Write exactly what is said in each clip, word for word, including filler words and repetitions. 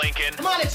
Lincoln. Come on, it's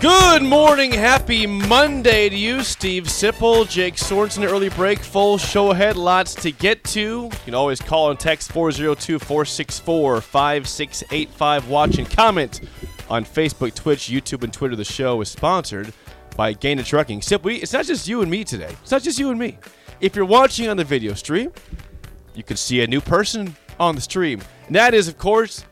Good morning. Happy Monday to you, Steve Sipple, Jake Sorensen. Early Break, full show ahead, lots to get to. You can always call and text four oh two, four six four, five six eight five. Watch and comment on Facebook, Twitch, YouTube, and Twitter. The show is sponsored by Gana Trucking. Sip, we, it's not just you and me today. It's not just you and me. If you're watching on the video stream, you can see a new person on the stream. And that is, of course,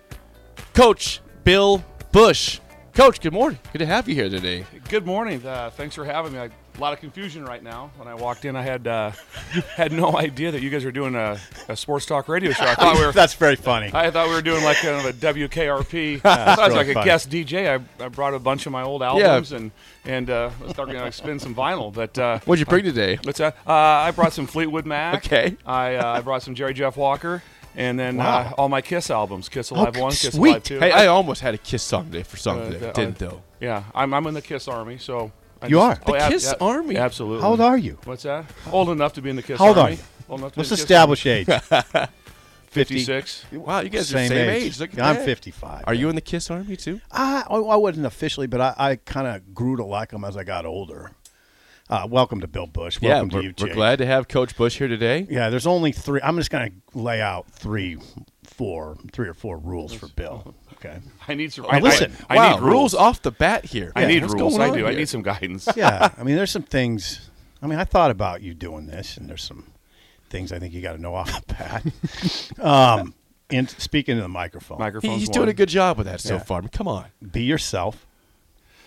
Coach Bill Bush. Coach, good morning. Good to have you here today. Good morning. Uh, thanks for having me. I, a lot of confusion right now. When I walked in, I had uh, had no idea that you guys were doing a, a sports talk radio show. I thought we were. That's very funny. I thought we were doing like kind of a W K R P. I thought it was like funny. A guest D J. I, I brought a bunch of my old albums yeah. and and uh, I thought we were going to spin some vinyl. But uh, what'd you bring uh, today? What's that? Uh, I brought some Fleetwood Mac. Okay. I uh, I brought some Jerry Jeff Walker. And then wow. uh, all my Kiss albums, Kiss Alive oh, one, Kiss sweet. Alive two. Hey, I almost had a Kiss song today for something. Uh, that, didn't, uh, though. Yeah, I'm I'm in the Kiss Army, so. I you just, are? The oh, Kiss ab- ab- Army? Absolutely. How old are you? What's that? Old enough to be in the Kiss How Army. How old are you? Let's establish age. fifty-six. Wow, you guys same are the same age. age. Look at I'm that. fifty-five. Are man. you in the Kiss Army, too? I, I wasn't officially, but I, I kind of grew to like them as I got older. Uh, welcome to Bill Bush. Welcome yeah, to you, Jake. We're glad to have Coach Bush here today. Yeah, there's only three. I'm just going to lay out three, four, three or four rules for Bill. Okay. I need some. I, listen, I, I wow, need rules. rules off the bat here. I yeah, need rules. I do. Here? I need some guidance. Yeah, I mean, there's some things. I mean, I thought about you doing this, and there's some things I think you got to know off the bat. um, and speaking to the microphone, Microphone's he's doing one. a good job with that so yeah. far. Come on, be yourself.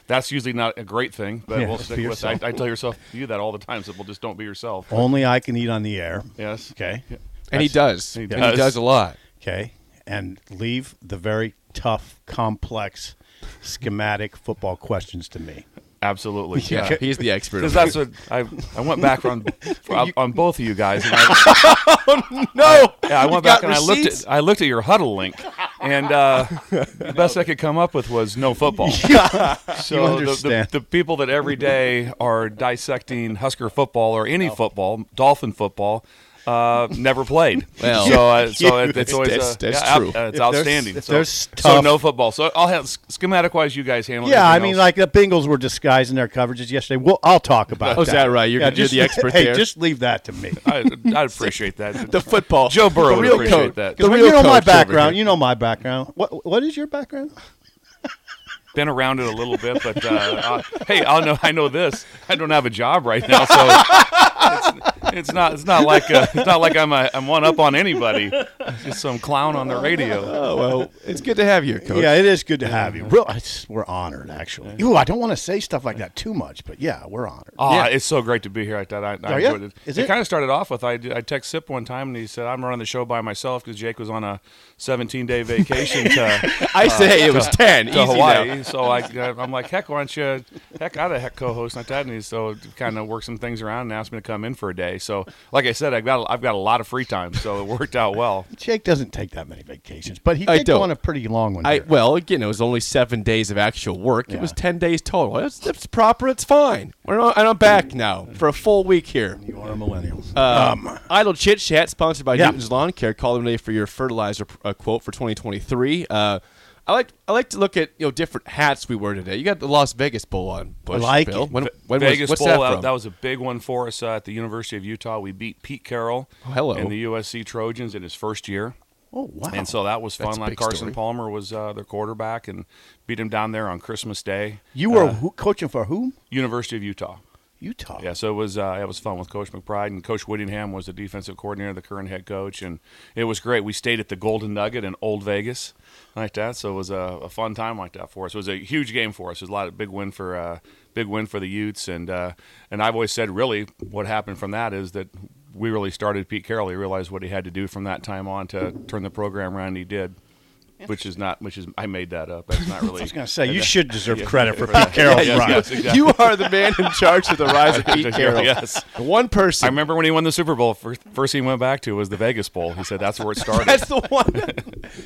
That's usually not a great thing, but yeah, we'll stick with it. I, I tell yourself you that all the time. So, well, just don't be yourself. Only I can eat on the air. Yes. Okay. Yeah. And he does. he does. And he does a lot. Okay. And leave the very tough, complex, schematic football questions to me. Absolutely. Yeah. yeah. He's the expert. Because that's what I I went back on on, on both of you guys. And I, oh, no. I, yeah, I went you back and receipts? I looked at I looked at your huddle link. And uh, the best I could come up with was no football. Yeah. So the, the, the people that every day are dissecting Husker football or any football, Dolphin football, uh, never played. Well, so uh, so it, it's always that's, uh, that's yeah, true. Uh, it's if outstanding. There's, so, there's so no football. So I'll have schematic wise, you guys handle. Yeah, I mean, else. like the Bengals were disguising their coverages yesterday. We'll I'll talk about. Oh, that. Is that right? You're, yeah, just, you're the expert. Hey, there. just leave that to me. I I'd appreciate that. The football. Joe Burrow would appreciate coach. that. The real you know my background. You know my background. What what is your background? Been around it a little bit, but uh, I'll, hey, I know I know this. I don't have a job right now, so. It's, It's not. It's not like. A, it's not like I'm. A, I'm one up on anybody. It's just some clown on the radio. Oh well, it's good to have you, Coach. Yeah, it is good to have you. Real, it's, we're honored, actually. Ooh, I don't want to say stuff like that too much, but yeah, we're honored. Oh, yeah. It's so great to be here. I thought I, I enjoyed it. Is it? It kind of started off with I. I text Sip one time and he said I'm running the show by myself because Jake was on a seventeen day vacation to. I uh, say it to, was ten to easy Hawaii. Now. So I, I'm like, heck, why don't you? Heck, I had a heck co-host like that, and he so kind of worked some things around and asked me to come in for a day. So, like I said, I've got I've got a lot of free time, so it worked out well. Jake doesn't take that many vacations, but he did go on a pretty long one. I, well, again, it was only seven days of actual work. Yeah. It was ten days total. It's, it's proper. It's fine. We're not, and I'm back now for a full week here. You are a millennial. Um, um, Idle Chit Chat, sponsored by yeah. Newton's Lawn Care. Call them today for your fertilizer uh, quote for twenty twenty-three. Uh, I like I like to look at you know different hats we wear today. You got the Las Vegas Bowl on, Bush, I like Bill. It. When, when Vegas was, what's Bowl, that, that was a big one for us uh, at the University of Utah. We beat Pete Carroll oh, hello. and the U S C Trojans in his first year. Oh, wow. And so that was fun. That's like Carson story. Palmer was uh, their quarterback and beat him down there on Christmas Day. You were uh, who, coaching for whom? University of Utah. Utah. Yeah, so it was uh, it was fun with Coach McBride, and Coach Whittingham was the defensive coordinator, the current head coach, and it was great. We stayed at the Golden Nugget in Old Vegas like that, so it was a, a fun time like that for us. It was a huge game for us. It was a lot of big win for uh, big win for the Utes, and uh, and I've always said really what happened from that is that we really started Pete Carroll. He realized what he had to do from that time on to turn the program around, and he did. Which is not, which is, I made that up. That's not really. I was going to say, you that, should deserve yeah, credit for Pete Carroll's yeah, yes, run. Yes, exactly. You are the man in charge of the rise of Pete Carroll. Yes. The one person. I remember when he won the Super Bowl, first, first he went back to was the Vegas Bowl. He said, that's where it started. That's the one.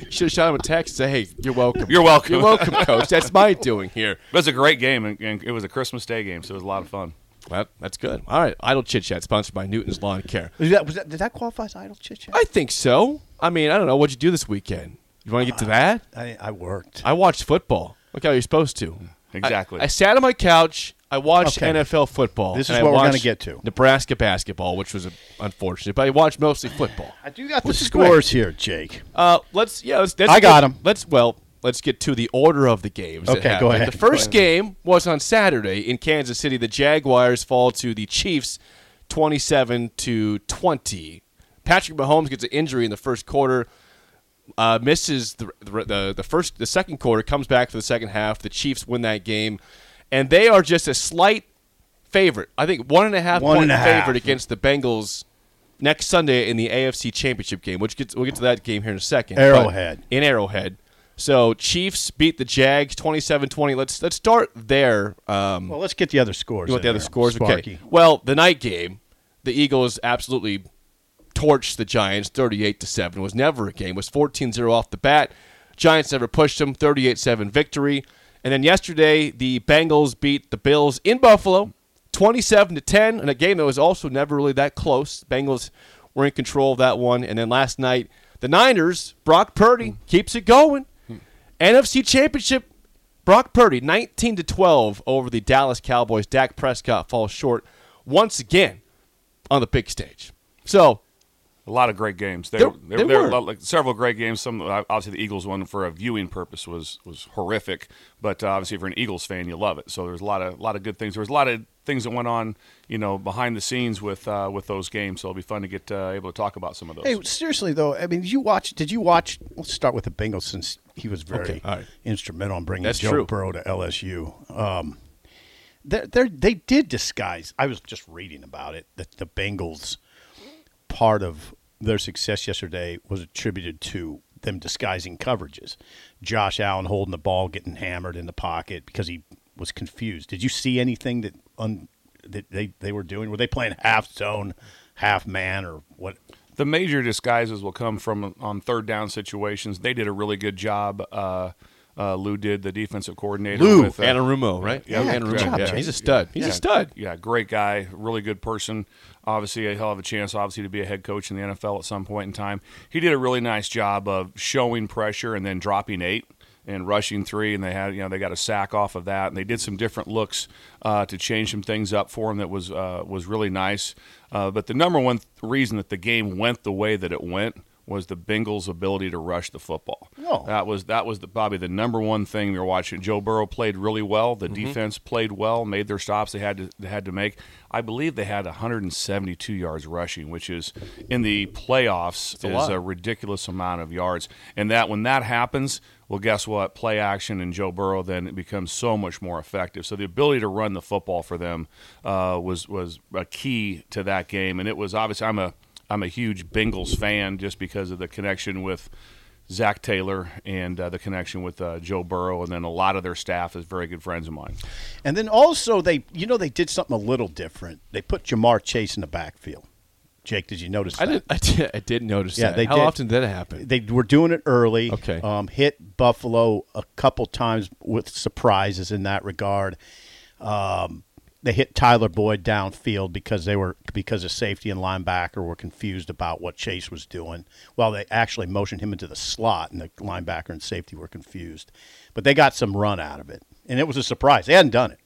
You should have shot him a text and said, hey, you're welcome. You're welcome. You're welcome, Coach. That's my doing here. It was a great game, and, and it was a Christmas Day game, so it was a lot of fun. Well, that's good. All right. Idle Chit Chat, sponsored by Newton's Lawn Care. Was that, was that, did that qualify as Idle Chit Chat? I think so. I mean, I don't know. What'd you do this weekend? You want to get to that? Uh, I, I worked. I watched football. Look how you're supposed to. Exactly. I, I sat on my couch. I watched okay. N F L football. This is what I we're going to get to. Nebraska basketball, which was unfortunate, but I watched mostly football. I do got the scores here, Jake. Uh, let's yeah. Let's, let's I got them. Let's well. Let's get to the order of the games. Okay, go ahead. The first game was on Saturday in Kansas City. The Jaguars fall to the Chiefs, twenty-seven to twenty. Patrick Mahomes gets an injury in the first quarter. Uh, misses the, the the first the second quarter, comes back for the second half. The Chiefs win that game, and they are just a slight favorite. I think one and a half one point a half. favorite against the Bengals next Sunday in the A F C Championship game. Which gets we'll get to that game here in a second. Arrowhead in Arrowhead. So Chiefs beat the Jags twenty-seven twenty. Let's let's start there. Um, well, let's get the other scores. You want the other there. scores? Sparky. Okay. Well, the night game, the Eagles absolutely torched the Giants thirty-eight to seven. It was never a game. It was fourteen zero off the bat. Giants never pushed them. thirty-eight seven victory. And then yesterday, the Bengals beat the Bills in Buffalo twenty-seven to ten in a game that was also never really that close. Bengals were in control of that one. And then last night, the Niners, Brock Purdy keeps it going. Hmm. N F C Championship, Brock Purdy nineteen to twelve over the Dallas Cowboys. Dak Prescott falls short once again on the big stage. So a lot of great games. There, there, there, there were lot, like, several great games. Some obviously the Eagles one for a viewing purpose was was horrific, but uh, obviously if you're an Eagles fan, you love it. So there's a lot of a lot of good things. There was a lot of things that went on, you know, behind the scenes with uh, with those games. So it'll be fun to get uh, able to talk about some of those. Hey, seriously though, I mean, did you watch? Did you watch? Let's start with the Bengals since he was very okay, all right. instrumental in bringing That's Joe true. Burrow to L S U. Um, they they did disguise. I was just reading about it that the Bengals part of their success yesterday was attributed to them disguising coverages. Josh Allen holding the ball, getting hammered in the pocket because he was confused. Did you see anything that un, that they, they were doing? Were they playing half zone, half man, or what? The major disguises will come from on third down situations. They did a really good job. Uh, uh, Lou did, the defensive coordinator. Lou with, uh, Anarumo, right? Yeah, yeah, Anarumo. Job, yeah. He's a stud. He's yeah. a stud. Yeah, great guy, really good person. Obviously, he'll have a chance, obviously, to be a head coach in the N F L at some point in time. He did a really nice job of showing pressure and then dropping eight and rushing three, and they had, you know, they got a sack off of that, and they did some different looks uh, to change some things up for him that was uh, was really nice. Uh, but the number one th- reason that the game went the way that it went was the Bengals' ability to rush the football. Oh. That was that was the, probably the number one thing we were watching. Joe Burrow played really well. The mm-hmm. defense played well, made their stops they had to they had to make. I believe they had one hundred seventy-two yards rushing, which is in the playoffs That's a is lot. a ridiculous amount of yards. And that when that happens, well, guess what? Play action and Joe Burrow then it becomes so much more effective. So the ability to run the football for them uh, was was a key to that game. And it was obviously I'm a I'm a huge Bengals fan just because of the connection with Zac Taylor and uh, the connection with uh, Joe Burrow, and then a lot of their staff is very good friends of mine. And then also they, you know, they did something a little different. They put Ja'Marr Chase in the backfield. Jake, did you notice I that? Did, I, did, I did notice yeah, that. They How did, often did it happen? They were doing it early. Okay. Um, hit Buffalo a couple times with surprises in that regard. Um, they hit Tyler Boyd downfield because they were because of safety and linebacker were confused about what Chase was doing. Well, they actually motioned him into the slot, and the linebacker and safety were confused. But they got some run out of it, and it was a surprise. They hadn't done it.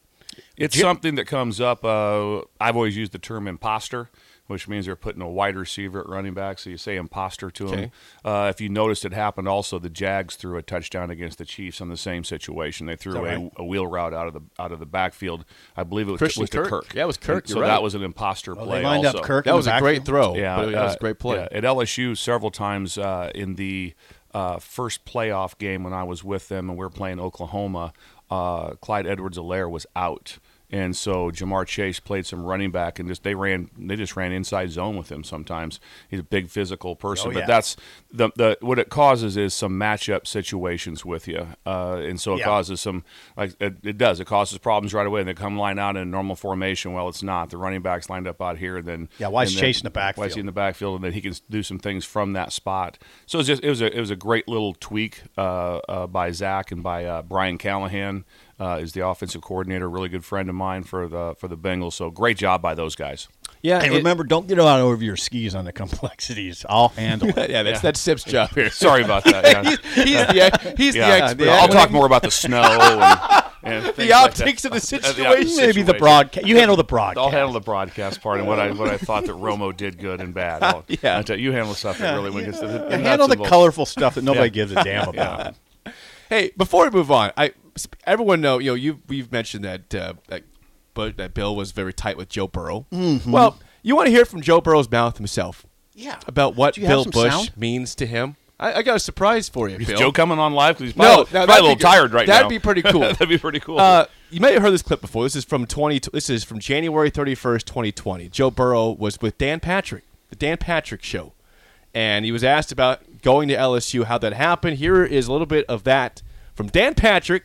It's Jim, something that comes up. Uh, I've always used the term imposter, which means they're putting a wide receiver at running back, so you say imposter to him. Okay. Uh, if you noticed, it happened also. The Jags threw a touchdown against the Chiefs on the same situation. They threw a, right? a wheel route out of the out of the backfield. I believe it was Christian Kirk. Kirk. Yeah, it was Kirk. So right. that was an imposter well, play. They lined also. up Kirk. That was a great throw. Yeah, uh, that was a great play. Yeah. At L S U, several times uh, in the uh, first playoff game when I was with them and we were playing Oklahoma, uh, Clyde Edwards-Helaire was out. And so Ja'Marr Chase played some running back, and just they ran. They just ran inside zone with him. Sometimes he's a big physical person, oh, yeah. but that's the the what it causes is some matchup situations with you, uh, and so it yeah. causes some like it, it does. It causes problems right away. And they come line out in a normal formation. Well, it's not. The running back's lined up out here. And then yeah, why is Chase in the backfield? Why is he in the backfield? And then he can do some things from that spot. So it's just it was a it was a great little tweak uh, uh, by Zach and by uh, Brian Callahan. Uh, is the offensive coordinator, really good friend of mine for the for the Bengals. So great job by those guys. Yeah, and it, remember, don't get out over your skis on the complexities. I'll handle it. yeah, that's yeah. that's Sip's job here. Sorry about that. Yeah. he's he's the he's yeah. the expert. Yeah, I'll talk more about the snow and. And the optics like of the situation, uh, the situation. Maybe the broadcast. You handle the broadcast. I'll handle the broadcast part and what I what I thought that Romo did good and bad. I'll, yeah, I'll tell you, you handle stuff that really went against yeah. the handle the both. colorful stuff that nobody yeah. gives a damn about. Yeah. Hey, before we move on, I. Everyone know, you know, you we've mentioned that, uh, that, but that Bill was very tight with Joe Burrow. Mm-hmm. Well, you want to hear from Joe Burrow's mouth himself, yeah, about what Bill Bush sound? means to him. I, I got a surprise for you. Is Bill. Joe coming on live? He's probably, no, probably be, a little tired right that'd now. That'd be pretty cool. that'd be pretty cool. Uh, you may have heard this clip before. This is from twenty. This is from January thirty first, twenty twenty. Joe Burrow was with Dan Patrick, the Dan Patrick Show, and he was asked about going to L S U, how that happened. Here is a little bit of that from Dan Patrick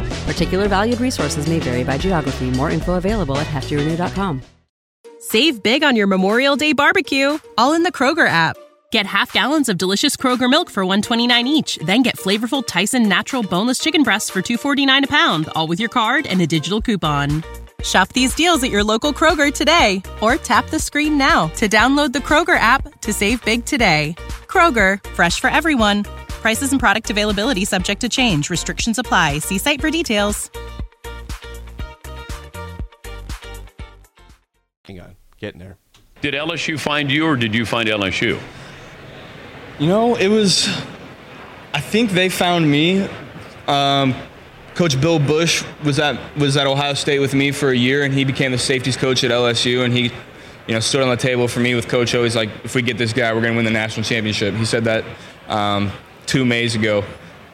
Particular valued resources may vary by geography. More info available at hefty renew dot com. Save big on your Memorial Day barbecue, all in the Kroger app. Get half gallons of delicious Kroger milk for one dollar and twenty-nine cents each. Then get flavorful Tyson natural boneless chicken breasts for two dollars and forty-nine cents a pound, all with your card and a digital coupon. Shop these deals at your local Kroger today, or tap the screen now to download the Kroger app to save big today. Kroger, fresh for everyone. Prices and product availability subject to change. Restrictions apply. See site for details. Hang on. Getting there. Did L S U find you, or did you find L S U? You know, it was, I think they found me. Um, coach Bill Bush was at was at Ohio State with me for a year, and he became the safeties coach at L S U, and he, you know, stood on the table for me with Coach O. He's like, if we get this guy, we're going to win the national championship. He said that um, two Mays ago,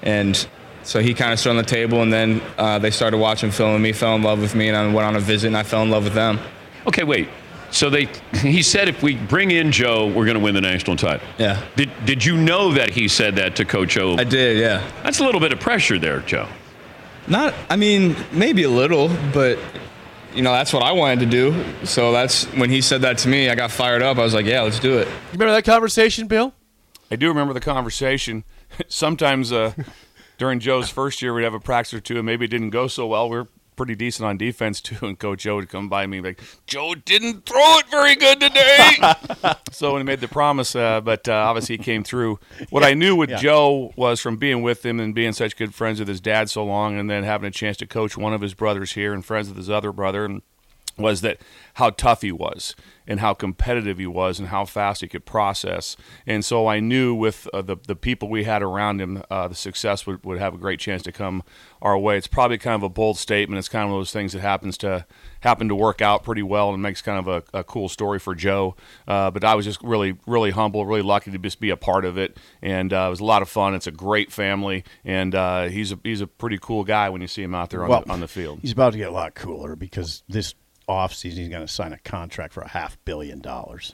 and so he kind of stood on the table, and then uh, they started watching film and me, fell in love with me, and I went on a visit, and I fell in love with them. Okay, wait. So they, he said, if we bring in Joe, we're going to win the national title. Yeah. Did Did you know that he said that to Coach O? I did, yeah. That's a little bit of pressure there, Joe. Not, I mean, maybe a little, but, you know, that's what I wanted to do. So that's when he said that to me, I got fired up. I was like, yeah, let's do it. You remember that conversation, Bill? I do remember the conversation. Sometimes uh, during Joe's first year, we'd have a practice or two, and maybe it didn't go so well. We were pretty decent on defense, too, and Coach Joe would come by me and be like, Joe didn't throw it very good today. So when he made the promise, uh, but uh, obviously he came through. What yeah. I knew with yeah. Joe was from being with him and being such good friends with his dad so long, and then having a chance to coach one of his brothers here and friends with his other brother, and was that how tough he was and how competitive he was and how fast he could process. And so I knew with uh, the the people we had around him, uh, the success would, would have a great chance to come our way. It's probably kind of a bold statement. It's kind of one of those things that happens to happen to work out pretty well and makes kind of a, a cool story for Joe. Uh, but I was just really, really humble, really lucky to just be a part of it. And uh, it was a lot of fun. It's a great family. And uh, he's a, he's a pretty cool guy when you see him out there on, well, the, on the field. He's about to get a lot cooler because this – offseason, he's going to sign a contract for a half billion dollars.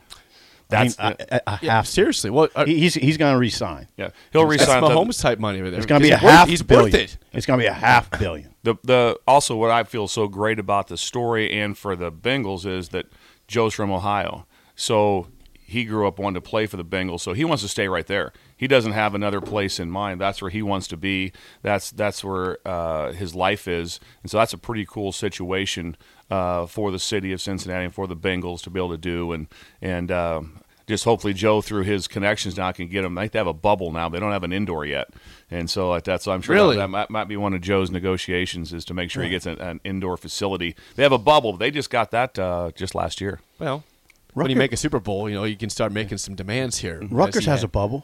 That's I mean, a, a, a yeah, half. Seriously, well, uh, he's he's going to resign. Yeah, he'll resign. That's Mahomes type money over there. It's going to be a half billion. It. It's going to be a half billion. The the also what I feel so great about the story and for the Bengals is that Joe's from Ohio, so he grew up wanting to play for the Bengals, so he wants to stay right there. He doesn't have another place in mind. That's where he wants to be. That's that's where uh, his life is, and so that's a pretty cool situation uh, for the city of Cincinnati and for the Bengals to be able to do. And and uh, just hopefully Joe, through his connections now, can get him. I think they have a bubble now. They don't have an indoor yet, and so that's. So I'm sure really? that might, might be one of Joe's negotiations is to make sure he gets an, an indoor facility. They have a bubble. They just got that uh, just last year. Well. When you make a Super Bowl, you know, you can start making some demands here. Rutgers has a bubble.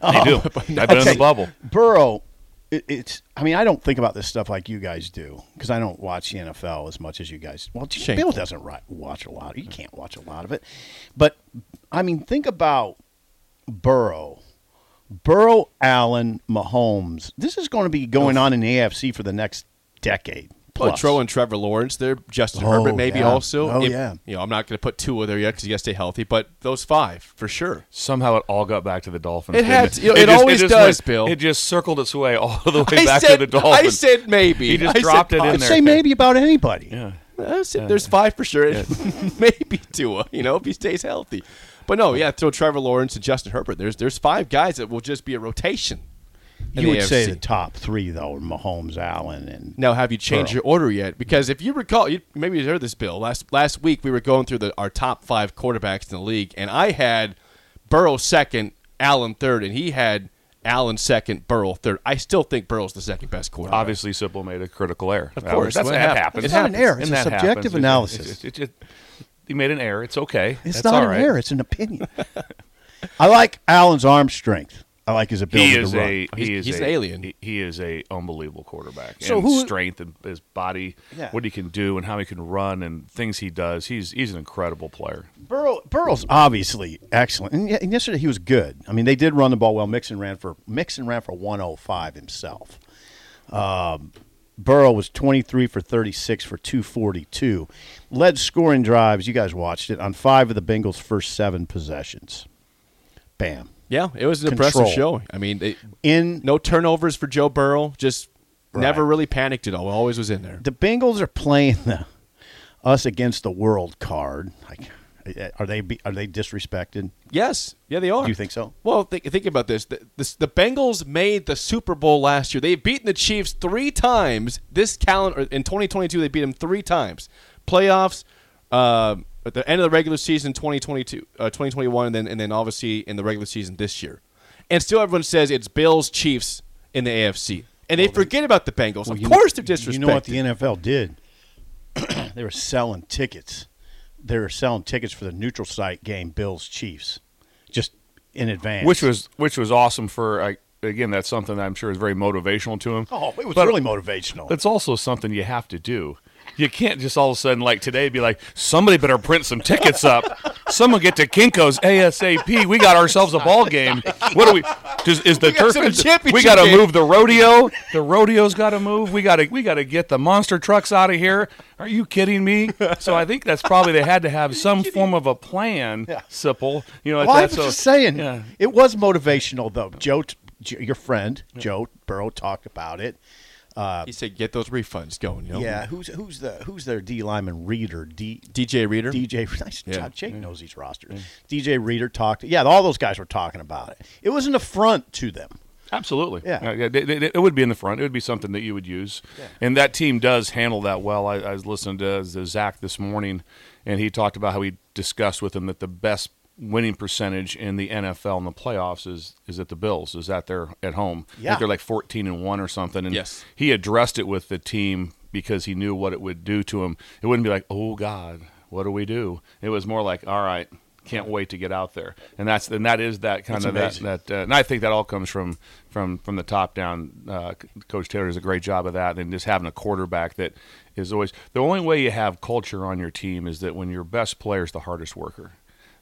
Oh. They do. I've been in the bubble. Burrow, it, it's – I mean, I don't think about this stuff like you guys do because I don't watch the N F L as much as you guys. Well, Bill doesn't watch a lot. You can't watch a lot of it. But, I mean, think about Burrow. Burrow, Allen, Mahomes. This is going to be going on in the A F C for the next decade. Latrobe and Trevor Lawrence, they're Justin oh, Herbert maybe yeah. also. Oh, if, yeah. You know, I'm not going to put Tua there yet because you got to stay healthy, but those five for sure. Somehow it all got back to the Dolphins. It, had to, it, it just, always it does, went, Bill. It just circled its way all the way I back said, to the Dolphins. I said maybe. He just I dropped said, it in I'd there. I'd say maybe about anybody. Yeah. I said, there's five for sure. Yeah. Maybe Tua, you know, if he stays healthy. But no, yeah, throw Trevor Lawrence and Justin Herbert. There's there's five guys that will just be a rotation. You would A F C. Say the top three, though, Mahomes, Allen, and now have you changed Burrow. Your order yet? Because if you recall, you, maybe you heard this, Bill. Last last week we were going through the, our top five quarterbacks in the league, and I had Burrow second, Allen third, and he had Allen second, Burrow third. I still think Burrow's the second best quarterback. Obviously, Sipple made a critical error. Of course, that, that's that happens. happens. It's not an error. It's and a subjective happens. analysis. It's, it's, it's, it's, you made an error. It's okay. It's that's not an right. error. It's an opinion. I like Allen's arm strength. I like his ability he is to run. A, he he's, is he's a, an alien. He, he is a unbelievable quarterback. So and who, strength and his body, yeah. what he can do and how he can run and things he does. He's he's an incredible player. Burrow Burrow's obviously excellent. And, and yesterday he was good. I mean, they did run the ball well. Mixon ran for Mixon ran for one oh five himself. Um, Burrow was twenty-three for thirty-six for two forty-two. Led scoring drives, you guys watched it, on five of the Bengals' first seven possessions. Bam. Yeah, it was an Control. impressive show. I mean, it, in no turnovers for Joe Burrow, just right. never really panicked at all. Always was in there. The Bengals are playing the us against the world card. Like, are they are they disrespected? Yes, yeah, they are. Do you think so? Well, think, think about this. The, this. the Bengals made the Super Bowl last year. They've beaten the Chiefs three times this calendar in twenty twenty-two. They beat them three times. Playoffs. Uh, At the end of the regular season, twenty twenty-two, uh, twenty twenty-one, and then and then obviously in the regular season this year, and still everyone says it's Bills Chiefs in the A F C, and they well, forget they, about the Bengals. Well, of course, know, they're disrespected. You know what the N F L did? They were selling tickets. They were selling tickets for the neutral site game, Bills Chiefs, just in advance, which was which was awesome for. I, Again, that's something that I'm sure is very motivational to him. Oh, it was but really motivational. It's also something you have to do. You can't just all of a sudden, like today, be like, somebody better print some tickets up. Someone get to Kinko's ASAP. We got ourselves a ball game. What do we? Does, is the we turf? Got we got to move the rodeo. The rodeo's got to move. We got to. We got to get the monster trucks out of here. Are you kidding me? So I think that's probably they had to have some form of a plan. Yeah. Sipple, you know. Well, I was so, just saying yeah. it was motivational though. Joe, your friend Joe Burrow talked about it. Uh, he said, "Get those refunds going." You know? Yeah, who's who's the who's their D lineman Reader? D, D J Reader. D J. Nice yeah. job. Jake yeah. knows these rosters. Yeah. D J Reader talked. Yeah, all those guys were talking about it. It was an affront to them. Absolutely. Yeah. yeah they, they, it would be in the front. It would be something that you would use, yeah. and that team does handle that well. I, I was listening to Zach this morning, and he talked about how he discussed with him that the best winning percentage in the N F L in the playoffs is is at the Bills, is at their at home. Yeah. I think they're like fourteen and one or something. And yes. he addressed it with the team because he knew what it would do to him. It wouldn't be like, oh, God, what do we do? It was more like, all right, can't wait to get out there. And that's and that is that kind that's of that. that uh, and I think that all comes from from, from the top down. Uh, Coach Taylor does a great job of that, and just having a quarterback that is always – the only way you have culture on your team is that when your best player is the hardest worker.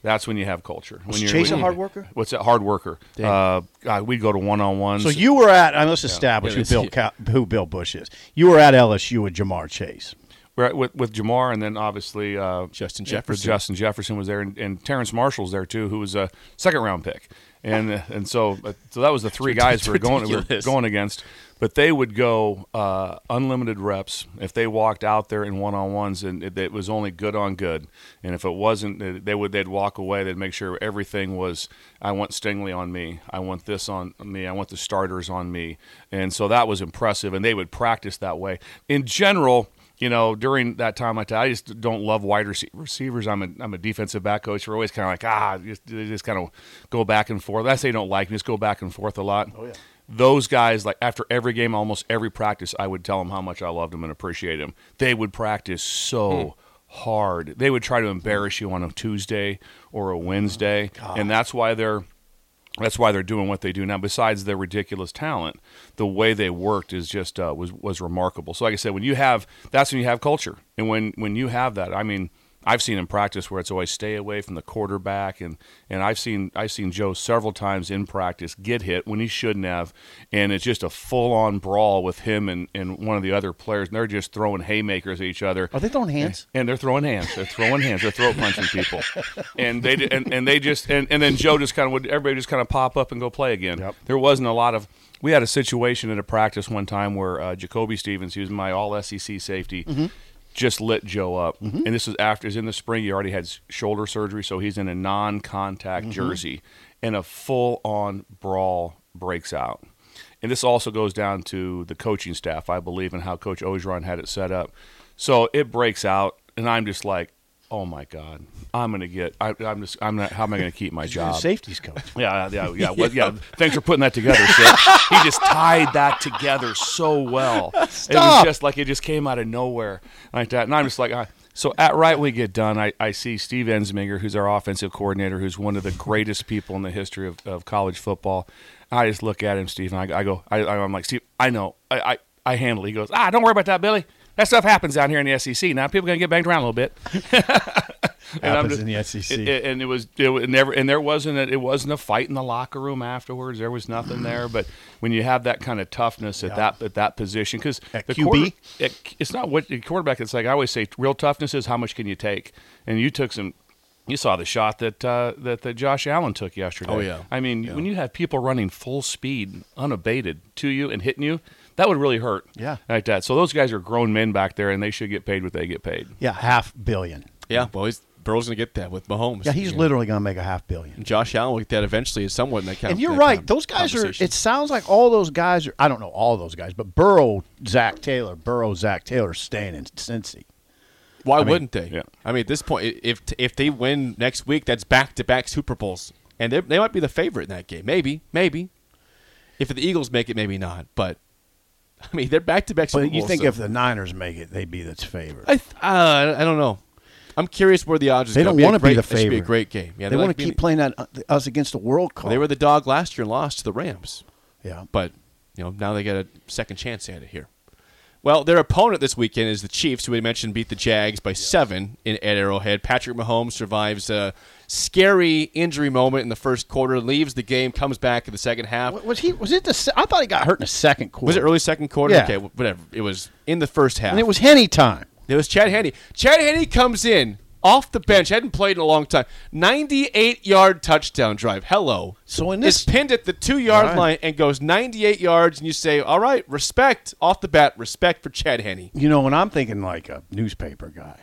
That's when you have culture. When you're, Chase when a hard worker? What's that? Hard worker. Uh, God, we'd go to one-on-ones. So you were at, and let's establish yeah, who, Bill, yeah. who Bill Bush is. You were at L S U with Ja'Marr Chase. We're at, with, with Ja'Marr, and then obviously uh, Justin Jefferson. Justin Jefferson was there, and, and Terrence Marshall's there too, who was a second-round pick. And and so so that was the three guys we were going we were going against. But they would go uh, unlimited reps if they walked out there in one-on-ones, and it, it was only good on good. And if it wasn't, they would they'd walk away. They'd make sure everything was. I want Stingley on me. I want this on me. I want the starters on me. And so that was impressive. And they would practice that way. In general, you know, during that time, I just don't love wide receivers. I'm a I'm a defensive back coach. We're always kind of like ah, just, they just kind of go back and forth. I say don't like me. Just go back and forth a lot. Oh yeah. Those guys, like after every game, almost every practice, I would tell them how much I loved them and appreciate them. They would practice so mm. hard. They would try to embarrass you on a Tuesday or a Wednesday, oh, and that's why they're that's why they're doing what they do now. Besides their ridiculous talent, the way they worked is just uh, was was remarkable. So, like I said, when you have that's when you have culture, and when when you have that, I mean. I've seen in practice where it's always stay away from the quarterback, and, and I've seen I've seen Joe several times in practice get hit when he shouldn't have, and it's just a full-on brawl with him and, and one of the other players, and they're just throwing haymakers at each other. Are they throwing hands? And, and they're throwing hands. They're throwing hands. They're throat punching people. And they and, and they just and, and then Joe just kind of would everybody just kind of pop up and go play again. Yep. There wasn't a lot of – we had a situation at a practice one time where uh, Jacoby Stevens, he was my all S E C safety, mm-hmm. just lit Joe up, mm-hmm. and this was after. It's in the spring. He already had shoulder surgery, so he's in a non-contact mm-hmm. jersey, and a full-on brawl breaks out. And this also goes down to the coaching staff, I believe, and how Coach Ogeron had it set up. So it breaks out, and I'm just like, "Oh my God, I'm gonna get. I, I'm just. I'm not. How am I gonna keep my job? Safety's coach. Yeah, yeah, yeah, well, yeah. Thanks for putting that together, Sid. He just tied that together so well. Stop. It was just like it just came out of nowhere like that. And I'm just like, I, so at right we get done. I, I see Steve Ensminger, who's our offensive coordinator, who's one of the greatest people in the history of, of college football. I just look at him, Steve, and I, I go, I, I'm like, Steve, I know, I, I, I handle. He goes, ah, don't worry about that, Billy. That stuff happens down here in the S E C. Now people are gonna get banged around a little bit. and happens just, in the S E C. It, it, and it was it was never and there wasn't a, it wasn't a fight in the locker room afterwards. There was nothing there. But when you have that kind of toughness at yeah. that at that position, because the Q B, quarter, it, it's not what the quarterback. It's like I always say, real toughness is how much can you take. And you took some. You saw the shot that uh, that that Josh Allen took yesterday. Oh yeah. I mean, yeah. when you have people running full speed, unabated to you and hitting you. That would really hurt. Yeah. Like that. So those guys are grown men back there, and they should get paid what they get paid. Yeah, half billion. Yeah, well, he's, Burrow's going to get that with Mahomes. Yeah, he's literally going to make a half billion. And Josh Allen will get that eventually is somewhat in that kind of And you're right. Those guys are – it sounds like all those guys are – I don't know all those guys, but Burrow, Zac Taylor, Burrow, Zac Taylor staying in Cincy. Why I mean, wouldn't they? Yeah. I mean, at this point, if if they win next week, that's back-to-back Super Bowls. And they, they might be the favorite in that game. Maybe. Maybe. If the Eagles make it, maybe not. But – I mean, they're back-to-back Super Bowls. But you think so. If the Niners make it, they'd be the favorite. I th- uh, I don't know. I'm curious where the odds are. They don't want to be the favorite. It should be a great game. Yeah, they want to keep playing that uh, us against the world card. Well, they were the dog last year and lost to the Rams. Yeah. But, you know, now they got a second chance at it here. Well, their opponent this weekend is the Chiefs, who we mentioned beat the Jags by yeah. seven in at Arrowhead. Patrick Mahomes survives a scary injury moment in the first quarter, leaves the game, comes back in the second half. Was he? Was it the? I thought he got hurt in the second quarter. Was it early second quarter? Yeah. Okay, whatever. It was in the first half. And it was Henne time. It was Chad Henne. Chad Henne comes in off the bench, hadn't played in a long time, ninety-eight-yard touchdown drive. Hello. So in this, it's pinned at the two-yard right. line and goes ninety-eight yards, and you say, all right, respect, off the bat, respect for Chad Henne. You know, when I'm thinking like a newspaper guy,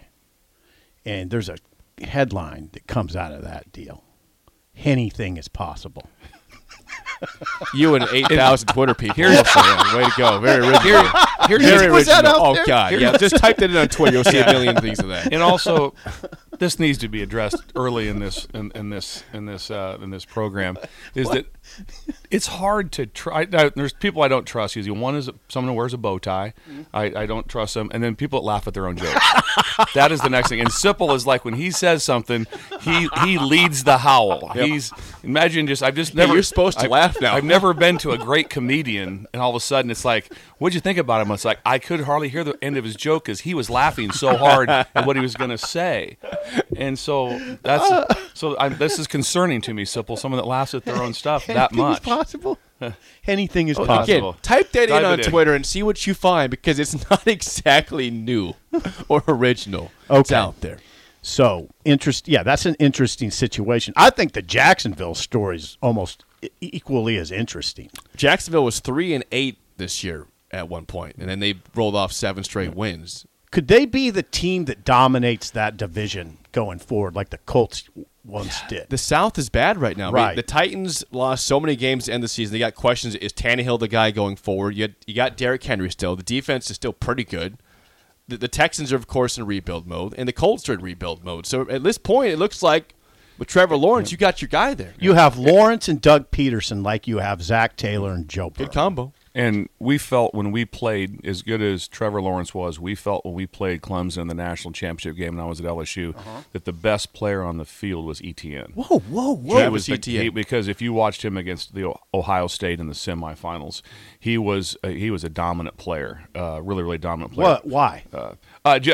and there's a headline that comes out of that deal, anything is possible. You and eight thousand Twitter people. Here, way to go. Very original. Here, here, Very original. Was that out oh, there? God. Here. Yeah, just type that in on Twitter. You'll see yeah. a million things of that. And also, this needs to be addressed early in this in, in this in this uh, in this program. Is what? That it's hard to try. Now, there's people I don't trust. Usually, one is someone who wears a bow tie. Mm. I, I don't trust them. And then people that laugh at their own jokes. That is the next thing. And Sipple is like when he says something, he he leads the howl. Yep. He's imagine just I've just never. Hey, you're supposed to I, laugh now. I've never been to a great comedian, and all of a sudden it's like, what'd you think about him? It's like I could hardly hear the end of his joke because he was laughing so hard at what he was going to say. And so that's uh, so. I'm, this is concerning to me, Sipple. Someone that laughs at their own stuff that much. Anything is possible. Anything is oh, possible. Again, type that type in on in. Twitter and see what you find because it's not exactly new or original. Okay. It's out there. So interest. Yeah, that's an interesting situation. I think the Jacksonville story is almost equally as interesting. Jacksonville was three and eight this year at one point, and then they rolled off seven straight wins. Could they be the team that dominates that division going forward, like the Colts once did? The South is bad right now. Right. I mean, the Titans lost so many games to end the season. They got questions: is Tannehill the guy going forward? You, had, you got Derrick Henry still. The defense is still pretty good. The, the Texans are, of course, in rebuild mode, and the Colts are in rebuild mode. So at this point, it looks like with Trevor Lawrence, you got your guy there. You have Lawrence and Doug Peterson, like you have Zac Taylor and Joe Burrow. Good combo. And we felt when we played, as good as Trevor Lawrence was, we felt when we played Clemson in the national championship game, and I was at L S U, uh-huh. that the best player on the field was Etienne. Whoa, whoa, whoa! He was Etienne he, because if you watched him against the Ohio State in the semifinals, he was uh, he was a dominant player, uh, really, really dominant player. What? Why? Uh, uh, he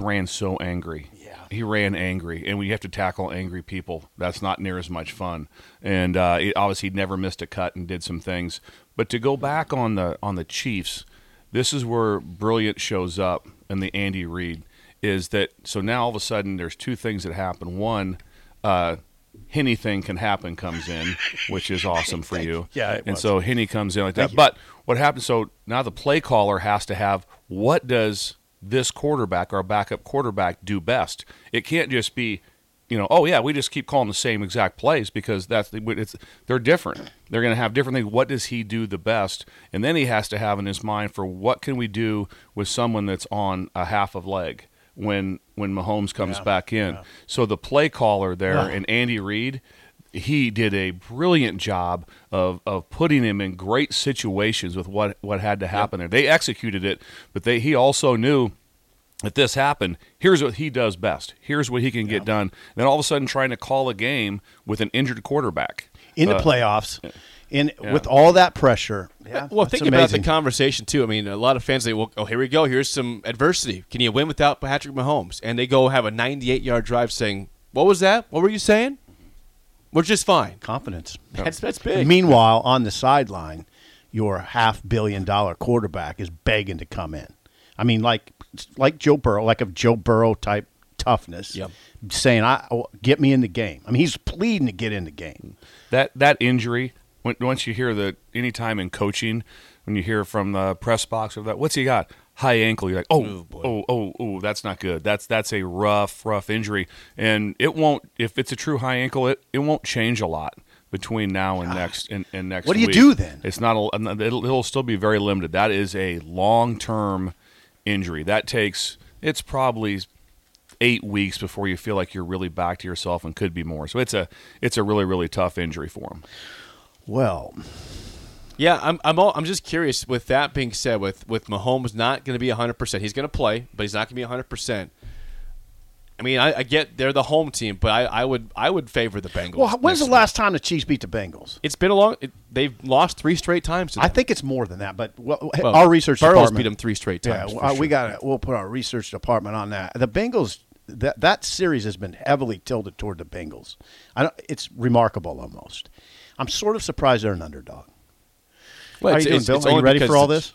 ran so angry. He ran angry, and when you have to tackle angry people, that's not near as much fun. And uh, he, obviously, he never missed a cut and did some things. But to go back on the on the Chiefs, this is where brilliant shows up in the Andy Reid. Is that so? Now all of a sudden, there's two things that happen. One, uh, anything can happen comes in, which is awesome for you. Yeah, it and was. So Henne comes in like that. But what happens? So now the play caller has to have what does. This quarterback, our backup quarterback, do best. It can't just be, you know, oh yeah, we just keep calling the same exact plays because that's the, it's they're different. They're going to have different things. What does he do the best? And then he has to have in his mind for what can we do with someone that's on a half of leg when when Mahomes comes yeah, back in. Yeah. So the play caller there yeah. and Andy Reid. He did a brilliant job of, of putting him in great situations with what, what had to happen yep. there. They executed it, but they he also knew that this happened. Here's what he does best. Here's what he can yep. get done. And then all of a sudden trying to call a game with an injured quarterback. In the uh, playoffs, in yeah. with all that pressure. Yeah, well, think amazing. About the conversation, too. I mean, a lot of fans say, well, oh, here we go. Here's some adversity. Can you win without Patrick Mahomes? And they go have a ninety-eight-yard drive saying, what was that? What were you saying? We're just fine. Confidence. That's that's big. Meanwhile, on the sideline, your half billion dollar quarterback is begging to come in. I mean, like like Joe Burrow, like a Joe Burrow type toughness, yep. saying, "I oh, get me in the game." I mean, he's pleading to get in the game. That that injury. When, once you hear the any time in coaching, when you hear from the press box or that, what's he got? High ankle. You're like, oh, oh, oh, oh, that's not good. That's that's a rough, rough injury. And it won't, if it's a true high ankle, it, it won't change a lot between now and next and, and next week. What do you do then? It's not, a, it'll, it'll still be very limited. That is a long-term injury. That takes, it's probably eight weeks before you feel like you're really back to yourself and could be more. So it's a, it's a really, really tough injury for him. Well... Yeah, I'm I'm all, I'm just curious with that being said, with, with Mahomes not going to be one hundred percent. He's going to play, but he's not going to be one hundred percent. I mean, I, I get they're the home team, but I, I would I would favor the Bengals. Well, when's the last time the Chiefs beat the Bengals? It's been a long it, – they've lost three straight times. I think it's more than that, but well, well, our research Burrow's department – Burrow's beat them three straight times. Yeah, well, sure. we gotta, we'll put our research department on that. The Bengals – that that series has been heavily tilted toward the Bengals. I don't, it's remarkable almost. I'm sort of surprised they're an underdog. Well, How are you doing, Bill? Are you ready for all this?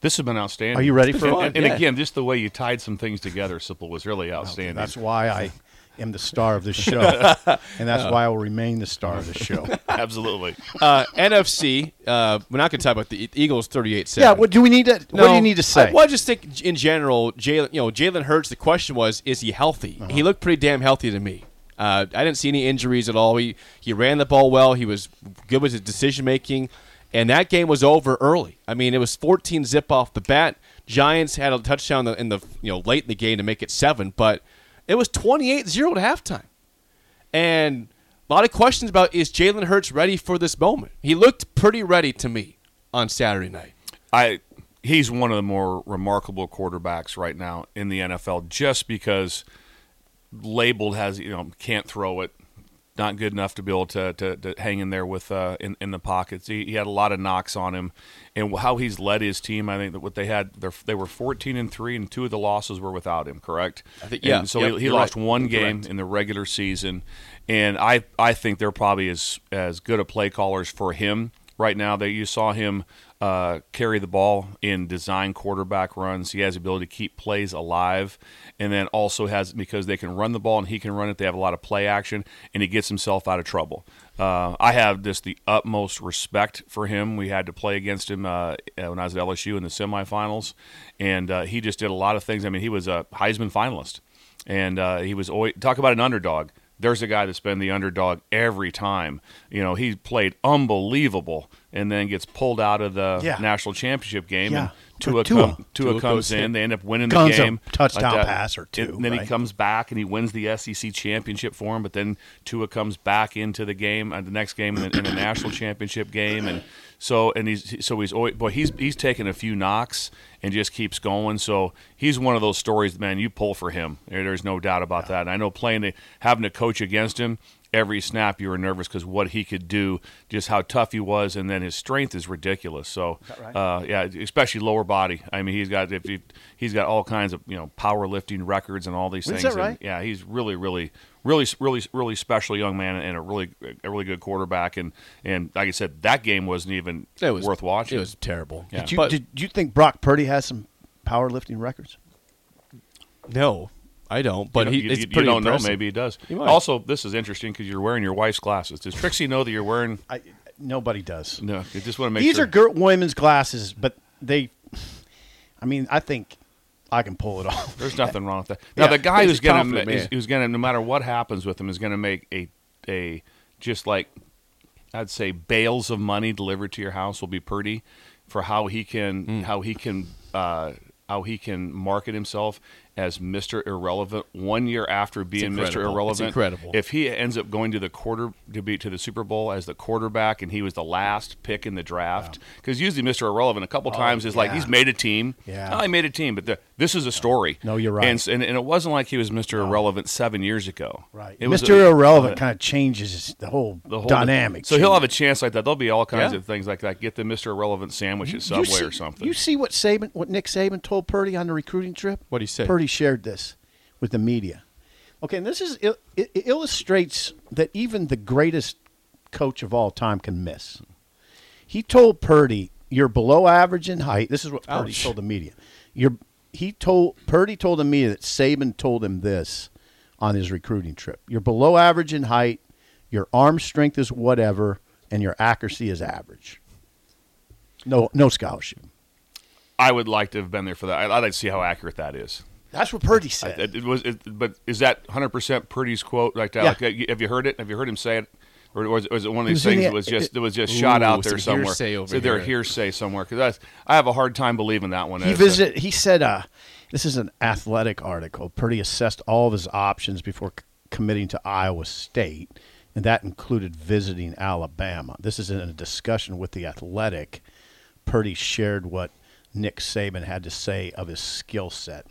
This has been outstanding. Are you ready for it? And, and yeah. again, just the way you tied some things together, Sipple, was really outstanding. Well, that's why I am the star of this show, and that's no. why I will remain the star of the show. Absolutely. Uh, N F C, uh, we're not going to talk about the Eagles thirty-eight seven. Yeah, what do we need to? No, what do you need to say? I, well, I just think in general, Jalen, you know, Jalen Hurts. The question was, is he healthy? Uh-huh. He looked pretty damn healthy to me. Uh, I didn't see any injuries at all. He he ran the ball well. He was good with his decision making. And that game was over early. I mean, it was fourteen zip off the bat. Giants had a touchdown in the, you know, late in the game to make it seven, but it was twenty-eight zero at halftime. And a lot of questions about, is Jalen Hurts ready for this moment? He looked pretty ready to me on Saturday night. I he's one of the more remarkable quarterbacks right now in the N F L, just because labeled has, you know, can't throw it. Not good enough to be able to to, to hang in there with uh, in in the pockets. He, he had a lot of knocks on him, and how he's led his team. I think that what they had, they were fourteen and three, and two of the losses were without him. Correct? I think, yeah. And so yep, he, he lost right. one game correct. in the regular season, and I I think they're probably as as good a play callers for him right now. That you saw him uh, carry the ball in design quarterback runs. He has the ability to keep plays alive. And then also has, because they can run the ball and he can run it, they have a lot of play action, and he gets himself out of trouble. Uh, I have just the utmost respect for him. We had to play against him uh, when I was at L S U in the semifinals, and uh, he just did a lot of things. I mean, he was a Heisman finalist, and uh, he was always, talk about an underdog. There's a guy that's been the underdog every time. You know, he played unbelievable and then gets pulled out of the yeah. national championship game. Yeah. And Tua, Tua. Com- Tua, Tua comes in. They end up winning the game. Touchdown like pass or two. And then right? he comes back and he wins the S E C championship for him. But then Tua comes back into the game, uh, the next game in the, in the national championship game. And so and he's so he's always, boy, he's he's taking a few knocks and just keeps going. So he's one of those stories, man. You pull for him. There's no doubt about yeah. that. And I know playing the, having to coach against him. Every snap you were nervous because what he could do, just how tough he was, and then his strength is ridiculous. So, right? uh, yeah, especially lower body. I mean, he's got if he, he's got all kinds of, you know, powerlifting records and all these is things. That right? And, yeah, he's really, really, really, really, really special young man, and a really, a really good quarterback. And, and like I said, that game wasn't even it was, worth watching. It was terrible. Yeah. Did you but, did you think Brock Purdy has some powerlifting records? No. I don't, but you know, he, you, it's you, pretty you don't impressive. Know. Maybe he does. He also, this is interesting because you're wearing your wife's glasses. Does Trixie know that you're wearing? I, nobody does. No, I just want to make These sure. These are women's glasses, but they, I mean, I think I can pull it off. There's nothing wrong with that. Now, yeah, the guy who's going to, who's going to, no matter what happens with him, is going to make a, a, just like, I'd say, bales of money delivered to your house will be Purdy for how he can, mm. how he can, uh, how he can market himself as Mister Irrelevant one year after being Mister Irrelevant. It's incredible. If he ends up going to the quarter to be to the Super Bowl as the quarterback, and he was the last pick in the draft, because wow. usually Mister Irrelevant a couple oh, times is yeah. like he's made a team. Yeah, oh, he made a team, but the, this is a story. No, you're right. And, and and it wasn't like he was Mister No. Irrelevant seven years ago. Right. It Mister A, Irrelevant uh, kind of changes the whole, the whole dynamic. So change. He'll have a chance like that. There'll be all kinds yeah. of things like that. Get the Mister Irrelevant sandwich at Subway see, or something. You see what Saban, what Nick Saban told Purdy on the recruiting trip? What he said. Purdy shared this with the media. Okay, and this is it, it illustrates that even the greatest coach of all time can miss. He told Purdy, "You're below average in height." This is what Purdy Ouch. told the media. You're, he told Purdy told the media that Saban told him this on his recruiting trip. You're below average in height. Your arm strength is whatever, and your accuracy is average. No, no scholarship. I would like to have been there for that. I'd like to see how accurate that is. That's what Purdy said. I, it was, it, but is that one hundred percent Purdy's quote like that? Yeah. Like, have you heard it? Have you heard him say it? Or was it, was it one of these things the, that was just it, it was just ooh, shot out there somewhere? Hearsay over so there hearsay somewhere because I have a hard time believing that one. He visit. A, he said, uh, "This is an athletic article. Purdy assessed all of his options before c- committing to Iowa State, and that included visiting Alabama. This is in a discussion with The Athletic. Purdy shared what Nick Saban had to say of his skill set."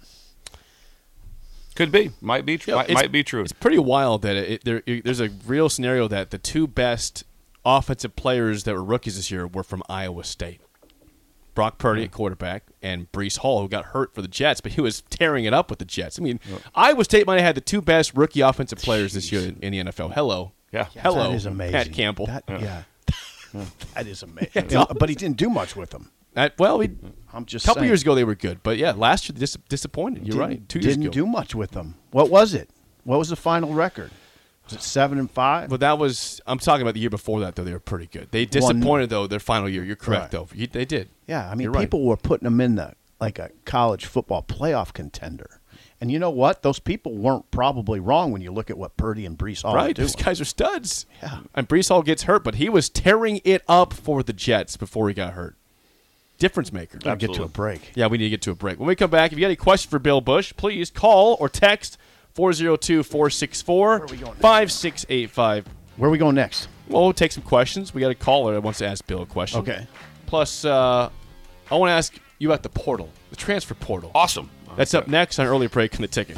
Could be, might be true. Yeah, might, might be true. It's pretty wild that it, it, there, it, there's a real scenario that the two best offensive players that were rookies this year were from Iowa State. Brock Purdy yeah. at quarterback and Breece Hall, who got hurt for the Jets, but he was tearing it up with the Jets. I mean, yeah. Iowa State might have had the two best rookie offensive players Jeez. this year in, in the N F L. Hello, yeah, hello, that is amazing. Pat Campbell. That, yeah, yeah. that is amazing. But he didn't do much with them. I, well, we, I'm just a couple saying. years ago they were good, but yeah, last year dis- disappointed. You're didn't, right. Two years ago didn't do much with them. What was it? What was the final record? Was it seven and five? Well, that was. I'm talking about the year before that, though. They were pretty good. They disappointed One, though their final year. You're correct, right. though. They did. Yeah, I mean, You're people right. were putting them in the like a college football playoff contender. And you know what? Those people weren't probably wrong when you look at what Purdy and Breece Hall right. are doing. These guys are studs. Yeah. And Breece Hall gets hurt, but he was tearing it up for the Jets before he got hurt. Difference maker. Got to get to a break. Yeah, we need to get to a break. When we come back, if you got any questions for Bill Bush, please call or text four oh two, four six four, five six eight five. Where are we going next? Well, we'll take some questions. We got a caller that wants to ask Bill a question. Okay. Plus, uh, I want to ask you about the portal, the transfer portal. Awesome. That's up next on Early Break on the Ticket.